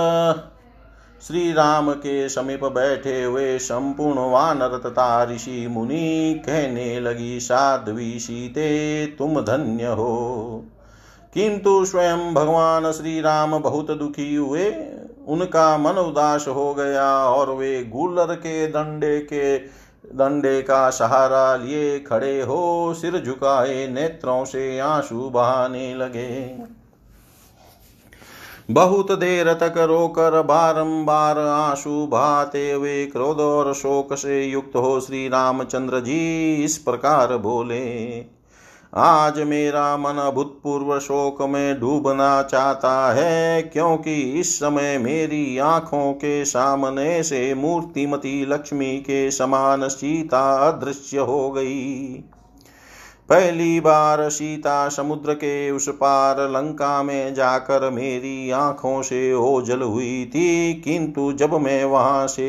श्री राम के समीप बैठे हुए संपूर्ण वानर तथा ऋषि मुनि कहने लगी साध्वी सीते तुम धन्य हो। किंतु स्वयं भगवान श्री राम बहुत दुखी हुए, उनका मन उदास हो गया और वे गूलर के दंडे का सहारा लिए खड़े हो सिर झुकाए नेत्रों से आंसू बहाने लगे। बहुत देर तक रोकर बारंबार आंसू बहाते हुए क्रोध और शोक से युक्त हो श्री रामचंद्र जी इस प्रकार बोले, आज मेरा मन अभूतपूर्व शोक में डूबना चाहता है क्योंकि इस समय मेरी आँखों के सामने से मूर्तिमती लक्ष्मी के समान सीता अदृश्य हो गई। पहली बार सीता समुद्र के उस पार लंका में जाकर मेरी आँखों से ओझल हुई थी, किंतु जब मैं वहाँ से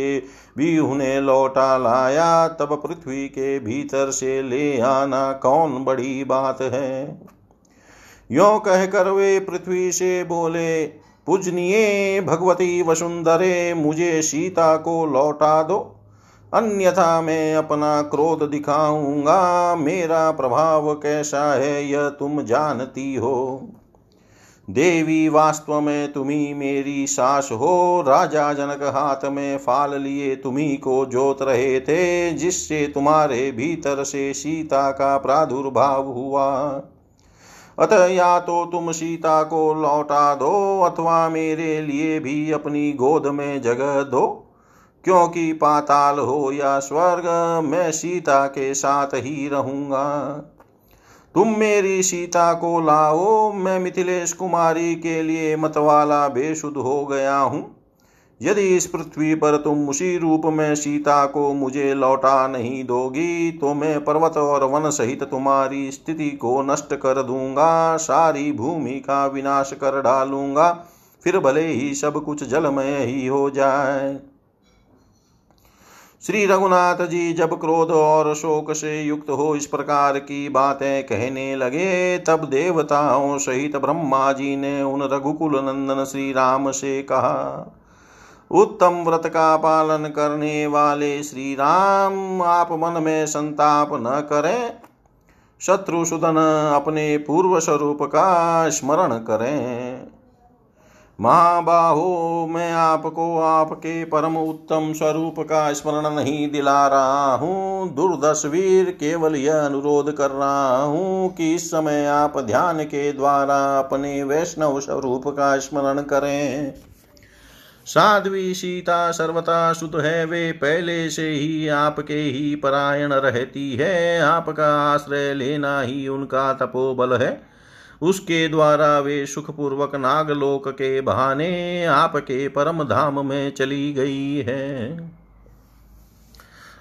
भी उन्हें लौटा लाया तब पृथ्वी के भीतर से ले आना कौन बड़ी बात है। यों कहकर वे पृथ्वी से बोले, पूजनीये भगवती वसुंधरे मुझे सीता को लौटा दो। अन्यथा मैं अपना क्रोध दिखाऊंगा, मेरा प्रभाव कैसा है यह तुम जानती हो। देवी वास्तव में तुम्ही मेरी सास हो। राजा जनक हाथ में फाल लिए तुम्ही को जोत रहे थे, जिससे तुम्हारे भीतर से सीता का प्रादुर्भाव हुआ। अतः या तो तुम सीता को लौटा दो अथवा मेरे लिए भी अपनी गोद में जगह दो, क्योंकि पाताल हो या स्वर्ग मैं सीता के साथ ही रहूँगा। तुम मेरी सीता को लाओ, मैं मिथिलेश कुमारी के लिए मतवाला बेसुध हो गया हूँ। यदि इस पृथ्वी पर तुम उसी रूप में सीता को मुझे लौटा नहीं दोगी तो मैं पर्वत और वन सहित तुम्हारी स्थिति को नष्ट कर दूंगा, सारी भूमि का विनाश कर डालूंगा, फिर भले ही सब कुछ जलमय ही हो जाए। श्री रघुनाथ जी जब क्रोध और शोक से युक्त हो इस प्रकार की बातें कहने लगे, तब देवताओं सहित ब्रह्मा जी ने उन रघुकुल नंदन श्री राम से कहा, उत्तम व्रत का पालन करने वाले श्री राम, आप मन में संताप न करें, शत्रुसुदन अपने पूर्व स्वरूप का स्मरण करें। महाबाहो, मैं आपको आपके परम उत्तम स्वरूप का स्मरण नहीं दिला रहा हूँ, दुर्दश वीर केवल यह अनुरोध कर रहा हूँ कि इस समय आप ध्यान के द्वारा अपने वैष्णव स्वरूप का स्मरण करें। साध्वी सीता सर्वथा शुद्ध है, वे पहले से ही आपके ही परायण रहती है, आपका आश्रय लेना ही उनका तपोबल है, उसके द्वारा वे सुखपूर्वक नागलोक के बहाने आपके परम धाम में चली गई है।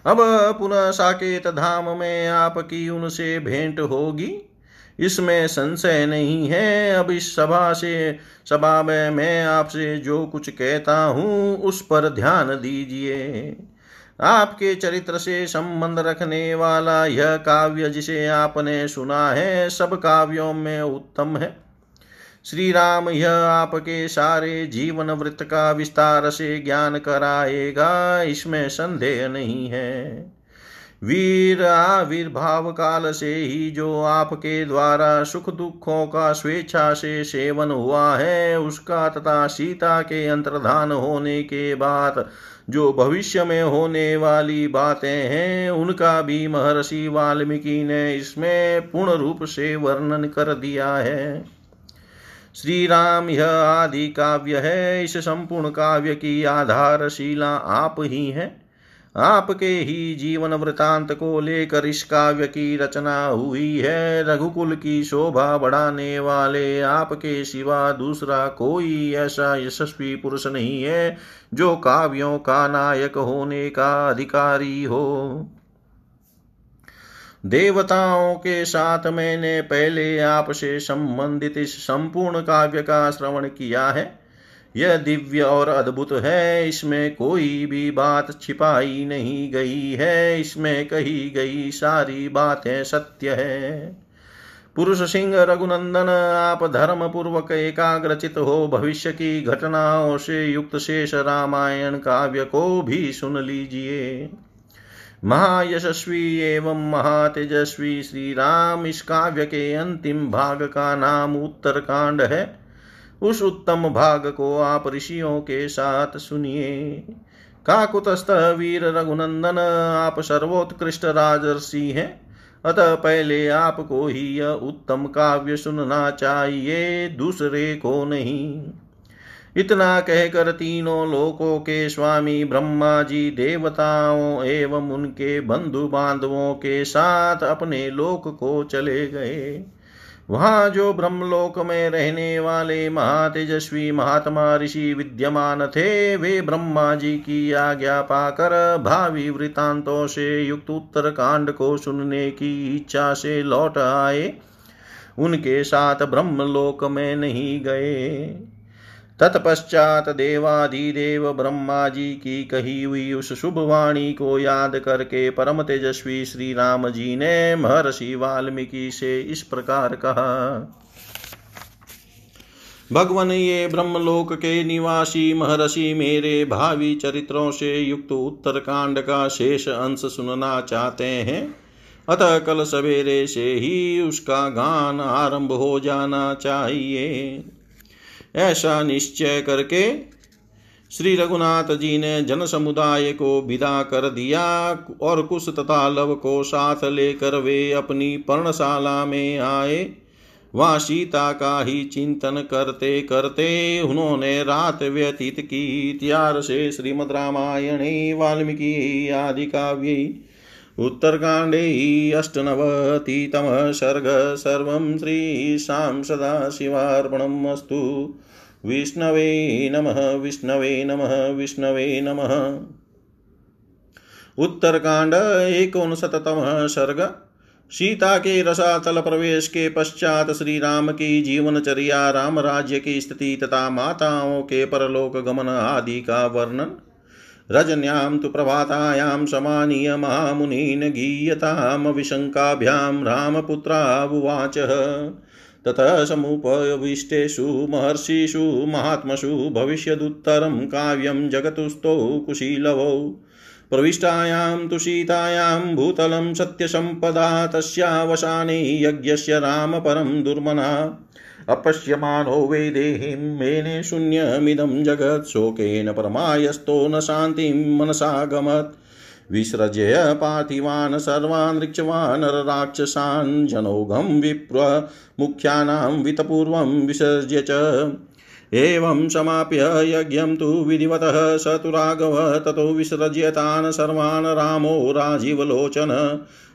अब पुनः साकेत धाम में आपकी उनसे भेंट होगी, इसमें संशय नहीं है। अब इस सभा में मैं आपसे जो कुछ कहता हूँ उस पर ध्यान दीजिए। आपके चरित्र से संबंध रखने वाला यह काव्य जिसे आपने सुना है सब काव्यों में उत्तम है। श्री राम यह आपके सारे जीवन वृत्त का विस्तार से ज्ञान कराएगा, इसमें संदेह नहीं है। वीर आविर्भाव काल से ही जो आपके द्वारा सुख दुखों का स्वेच्छा से सेवन हुआ है उसका तथा सीता के अंतर्धान होने के बाद जो भविष्य में होने वाली बातें हैं उनका भी महर्षि वाल्मीकि ने इसमें पूर्ण रूप से वर्णन कर दिया है। श्री राम यह आदि काव्य है, इस संपूर्ण काव्य की आधारशिला आप ही हैं। आपके ही जीवन वृतांत को लेकर इस काव्य की रचना हुई है। रघुकुल की शोभा बढ़ाने वाले आपके सिवा दूसरा कोई ऐसा यशस्वी पुरुष नहीं है जो काव्यों का नायक होने का अधिकारी हो। देवताओं के साथ मैंने पहले आपसे संबंधित इस संपूर्ण काव्य का श्रवण किया है। यह दिव्य और अद्भुत है, इसमें कोई भी बात छिपाई नहीं गई है, इसमें कही गई सारी बातें सत्य है। पुरुष सिंह रघुनंदन, आप धर्म पूर्वक एकाग्रचित हो भविष्य की घटनाओं से युक्त शेष रामायण काव्य को भी सुन लीजिए। महायशस्वी एवं महातेजस्वी श्री राम, इस काव्य के अंतिम भाग का नाम उत्तरकांड है। उस उत्तम भाग को आप ऋषियों के साथ सुनिए। काकुतस्थ वीर रघुनंदन, आप सर्वोत्कृष्ट राजर्षि हैं, अतः पहले आपको ही यह उत्तम काव्य सुनना चाहिए, दूसरे को नहीं। इतना कहकर तीनों लोकों के स्वामी ब्रह्मा जी देवताओं एवं उनके बंधु बांधवों के साथ अपने लोक को चले गए। वहाँ जो ब्रह्मलोक में रहने वाले महातेजस्वी महात्मा ऋषि विद्यमान थे, वे ब्रह्मा जी की आज्ञा पाकर भावी वृतांतों से युक्त उत्तरकांड को सुनने की इच्छा से लौट आए, उनके साथ ब्रह्मलोक में नहीं गए। तत्पश्चात देवाधिदेव ब्रह्मा जी की कही हुई उस शुभवाणी को याद करके परम तेजस्वी श्री राम जी ने महर्षि वाल्मीकि से इस प्रकार कहा, भगवन ये ब्रह्मलोक के निवासी महर्षि मेरे भावी चरित्रों से युक्त उत्तर कांड का शेष अंश सुनना चाहते हैं, अतः कल सवेरे से ही उसका गान आरंभ हो जाना चाहिए। ऐसा निश्चय करके श्री रघुनाथ जी ने जन समुदाय को विदा कर दिया और कुश तथा लव को साथ लेकर वे अपनी पर्णशाला में आए। वहाँ सीता का ही चिंतन करते करते उन्होंने रात व्यतीत की। त्यार से श्रीमद् रामायणे वाल्मीकि आदि काव्ये उत्तरकांडे अष्टनवतितम सर्ग सर्वं श्रीशां सदाशिवार्पणमस्तु। विष्णवे नमः विष्णवे नमः विष्णवे नमः। उत्तरकांड 59तम सर्ग सीता के रसातल प्रवेश के पश्चात श्री राम की जीवनचर्या, राम राज्य की स्थिति तथा माताओं के परलोक गमन आदि का वर्णन। रजन्यां तु प्रभातायां समानीय महामुनीन गीयताम विशंकाभ्यां रामपुत्रावुवाच। ततः समुपविष्टेषु महर्षिषु महात्मसु भविष्यदुत्तरं काव्यं जगतुस्थौ कुशीलवौ। प्रविष्टायां तु सीतायां भूतलं सत्यसंपदा तस्यावसाने यज्ञस्य रामपरं दुर्मना। अपश्यमानो वेदेहिं मेने शून्यमिदं जगत् शोकेन परमायस्तो न शान्तिं मनसागमत्। विसृजय पार्थिवान् सर्वान् ऋक्षवान् राक्षसान् जनौघं विप्र मुख्यानां वितपूर्वं विसर्ज्य च। एवं समाप्य यज्ञं तु विधिवतः स तु राघवः ततो विसृज्य तान् सर्वान् रामो राजीवलोचन।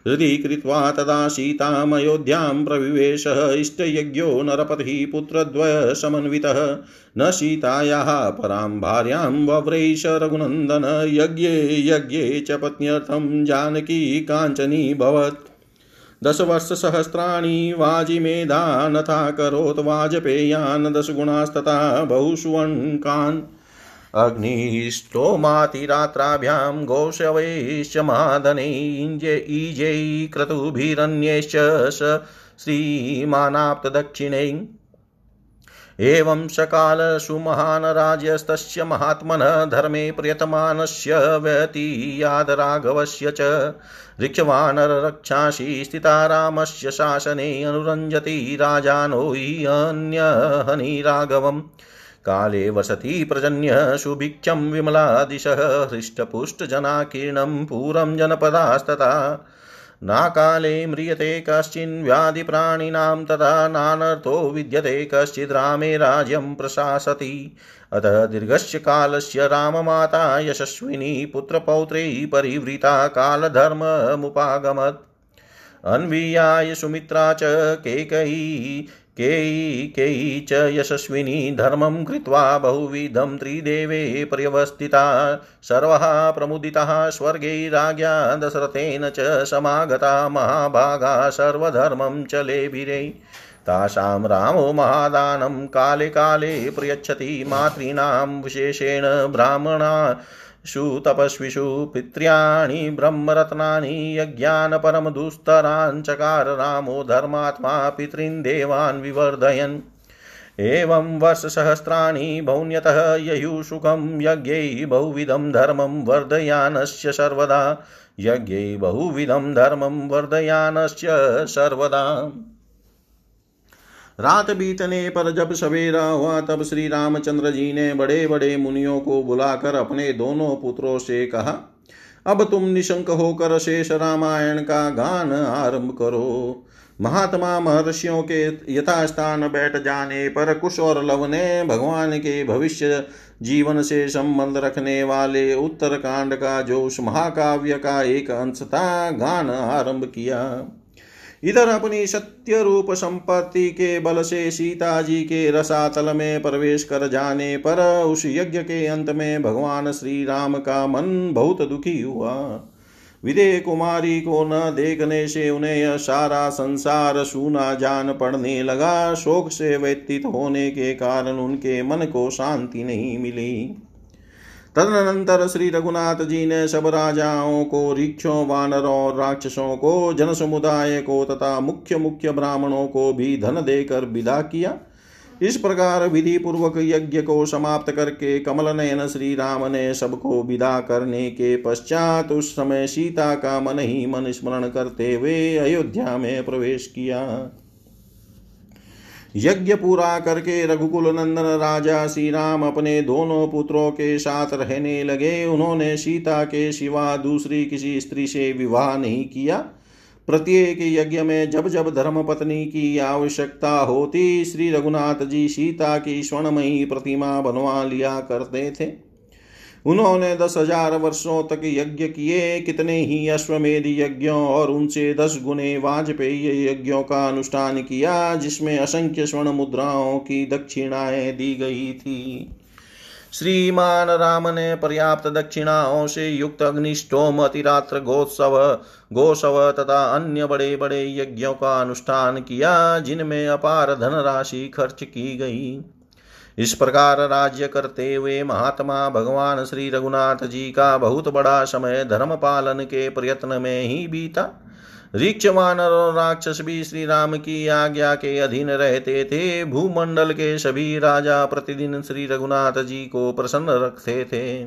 हृदि कृत्वा तदा सीतामयोध्यां प्रविवेशः। इष्टयज्ञो नरपतिः पुत्रद्वय समन्वितः। न सीतायाः परां भार्यां वव्रैष रघुनन्दन। यज्ञे यज्ञे च पत्न्यर्थं जानकी काञ्चनी भवत्। 10 वर्ष सहस्राणि वाजिमेधा नथा करोत् वाजपेयान् 10 गुणास्तथा बहुष्वन्कान्। अग्निष्टोमातिरात्राभ्यां गोशवैश्च महादनैञ्जे ईजै क्रतुभिरन्यैश्च श्रीमानाप्तदक्षिणै। एवं सकाल सुमहान् राजस्तस्य महात्मनः धर्मे प्रियतमानस्य व्यतीयाद राघवस्य च। ऋक्षवानर रक्षांसि स्थिता रामस्य शासने अनुरञ्जति राजानो हि अन्यहनि राघवम्। काले वसति प्रजन्य सुभिक्षं विमला दिशः हृष्टपुष्टजनाकीर्णं पूरं जनपदास्तथा। नाकाले म्रियते कश्चिन् व्याधिप्राणिनां तथा नानर्थो विद्यते कश्चिद् रामे राज्यं प्रशासति। अतः दीर्घस्य कालस्य राममाता यशस्विनी पुत्रपौत्रैः परिवृता कालधर्ममुपागमत्। अन्वीयाय सुमित्रा च कैकेयी च यशस्विनी धर्मं कृत्वा बहुविधं त्रिदेवे पर्यवस्थिता। सर्वः प्रमुदितः स्वर्गे राज्ञा दशरथेन च समागता महाभागा सर्वधर्मं च लेभिरे। तासां रामो महादानं काले काले प्रयच्छति मातॄणां विशेषेण ब्राह्मणासु तपस्विषु। पित्र्याणि ब्रह्मरत्नानि यज्ञान् परमदुस्तरान् चकार रामो धर्मात्मा पितॄन् देवान् विवर्धयन्। एवं वर्षसहस्राणि बहुन्यतः ययुः सुखं यज्ञैः बहुविधं धर्मं वर्धयानस्य सर्वदा रात बीतने पर जब सवेरा हुआ तब श्री रामचंद्र जी ने बड़े बड़े मुनियों को बुलाकर अपने दोनों पुत्रों से कहा, अब तुम निशंक होकर शेष रामायण का गान आरंभ करो। महात्मा महर्षियों के यथास्थान बैठ जाने पर कुश और लव ने भगवान के भविष्य जीवन से संबंध रखने वाले उत्तरकांड का जो उस महाकाव्य का एक अंश था गान आरंभ किया। इधर अपनी सत्य रूप संपत्ति के बल से सीता जी के रसातल में प्रवेश कर जाने पर उस यज्ञ के अंत में भगवान श्री राम का मन बहुत दुखी हुआ। विदेह कुमारी को न देखने से उन्हें यह सारा संसार सूना जान पड़ने लगा। शोक से व्यतीत होने के कारण उनके मन को शांति नहीं मिली। तदनंतर श्री रघुनाथ जी ने सब राजाओं को, ऋक्षों, वानरों और राक्षसों को, जन समुदाय को तथा मुख्य ब्राह्मणों को भी धन देकर विदा किया। इस प्रकार विधि पूर्वक यज्ञ को समाप्त करके कमलनयन श्री राम ने सबको विदा करने के पश्चात उस समय सीता का मन ही मन स्मरण करते हुए अयोध्या में प्रवेश किया। यज्ञ पूरा करके रघुकुल नंदन राजा श्री राम अपने दोनों पुत्रों के साथ रहने लगे। उन्होंने सीता के सिवा दूसरी किसी स्त्री से विवाह नहीं किया। प्रत्येक यज्ञ में जब जब धर्मपत्नी की आवश्यकता होती श्री रघुनाथ जी सीता की स्वर्णमयी प्रतिमा बनवा लिया करते थे। उन्होंने 10,000 वर्षों तक यज्ञ किए। कितने ही अश्वमेध यज्ञों और उनसे 10 गुने वाजपेयी यज्ञों का अनुष्ठान किया, जिसमें असंख्य स्वर्ण मुद्राओं की दक्षिणाएं दी गई थी। श्रीमान राम ने पर्याप्त दक्षिणाओं से युक्त अग्निष्टोम अतिरात्र गोसव तथा अन्य बड़े बड़े यज्ञों का अनुष्ठान किया, जिनमें अपार धनराशि खर्च की गई। इस प्रकार राज्य करते हुए महात्मा भगवान श्री रघुनाथ जी का बहुत बड़ा समय धर्म पालन के प्रयत्न में ही बीता। ऋक्ष, वानर और राक्षस भी श्री राम की आज्ञा के अधीन रहते थे। भूमंडल के सभी राजा प्रतिदिन श्री रघुनाथ जी को प्रसन्न रखते थे।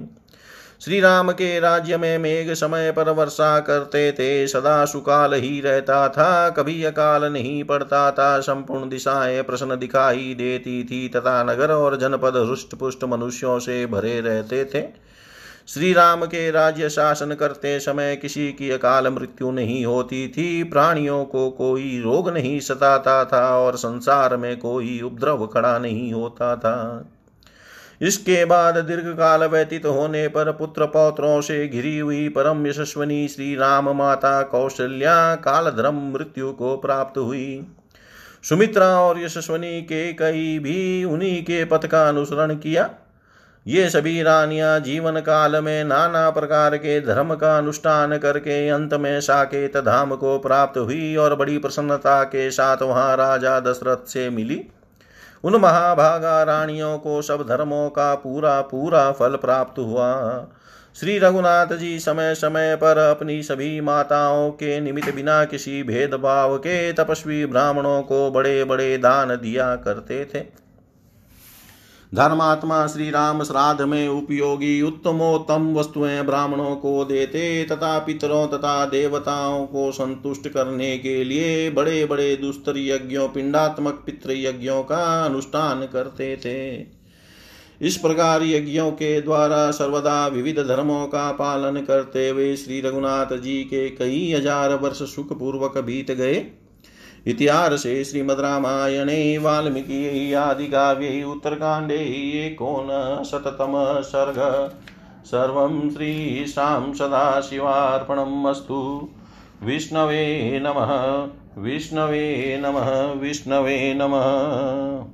श्री राम के राज्य में मेघ समय पर वर्षा करते थे। सदा सुकाल ही रहता था, कभी अकाल नहीं पड़ता था। संपूर्ण दिशाएं प्रसन्न दिखाई देती थी तथा नगर और जनपद हृष्ट पुष्ट मनुष्यों से भरे रहते थे। श्री राम के राज्य शासन करते समय किसी की अकाल मृत्यु नहीं होती थी, प्राणियों को कोई रोग नहीं सताता था और संसार में कोई उपद्रव खड़ा नहीं होता था। इसके बाद दीर्घ काल व्यतीत होने पर पुत्र पौत्रों से घिरी हुई परम यशस्विनी श्री राम माता कौशल्या कालधर्म मृत्यु को प्राप्त हुई। सुमित्रा और यशस्विनी के कई भी उन्हीं के पथ का अनुसरण किया। ये सभी रानियां जीवन काल में नाना प्रकार के धर्म का अनुष्ठान करके अंत में साकेत धाम को प्राप्त हुई और बड़ी प्रसन्नता के साथ वहां राजा दशरथ से मिली। उन महाभागा रानियों को सब धर्मों का पूरा पूरा फल प्राप्त हुआ। श्री रघुनाथ जी समय समय पर अपनी सभी माताओं के निमित्त बिना किसी भेदभाव के तपस्वी ब्राह्मणों को बड़े बड़े दान दिया करते थे। धर्मात्मा श्री राम श्राद्ध में उपयोगी उत्तमोत्तम वस्तुएं ब्राह्मणों को देते तथा पितरों तथा देवताओं को संतुष्ट करने के लिए बड़े बड़े दुस्तर यज्ञों पिंडात्मक पितृयज्ञों का अनुष्ठान करते थे। इस प्रकार यज्ञों के द्वारा सर्वदा विविध धर्मों का पालन करते हुए श्री रघुनाथ जी के कई हजार वर्ष सुखपूर्वक बीत गए। इतिहासे श्रीमद्रामायणे वाल्मीकि आदि काव्ये उत्तरकांडे एकोनशततम सर्ग सर्वं श्रीशां सदाशिवार्पणमस्तु। विष्णवे नमः विष्णवे नमः विष्णवे नमः।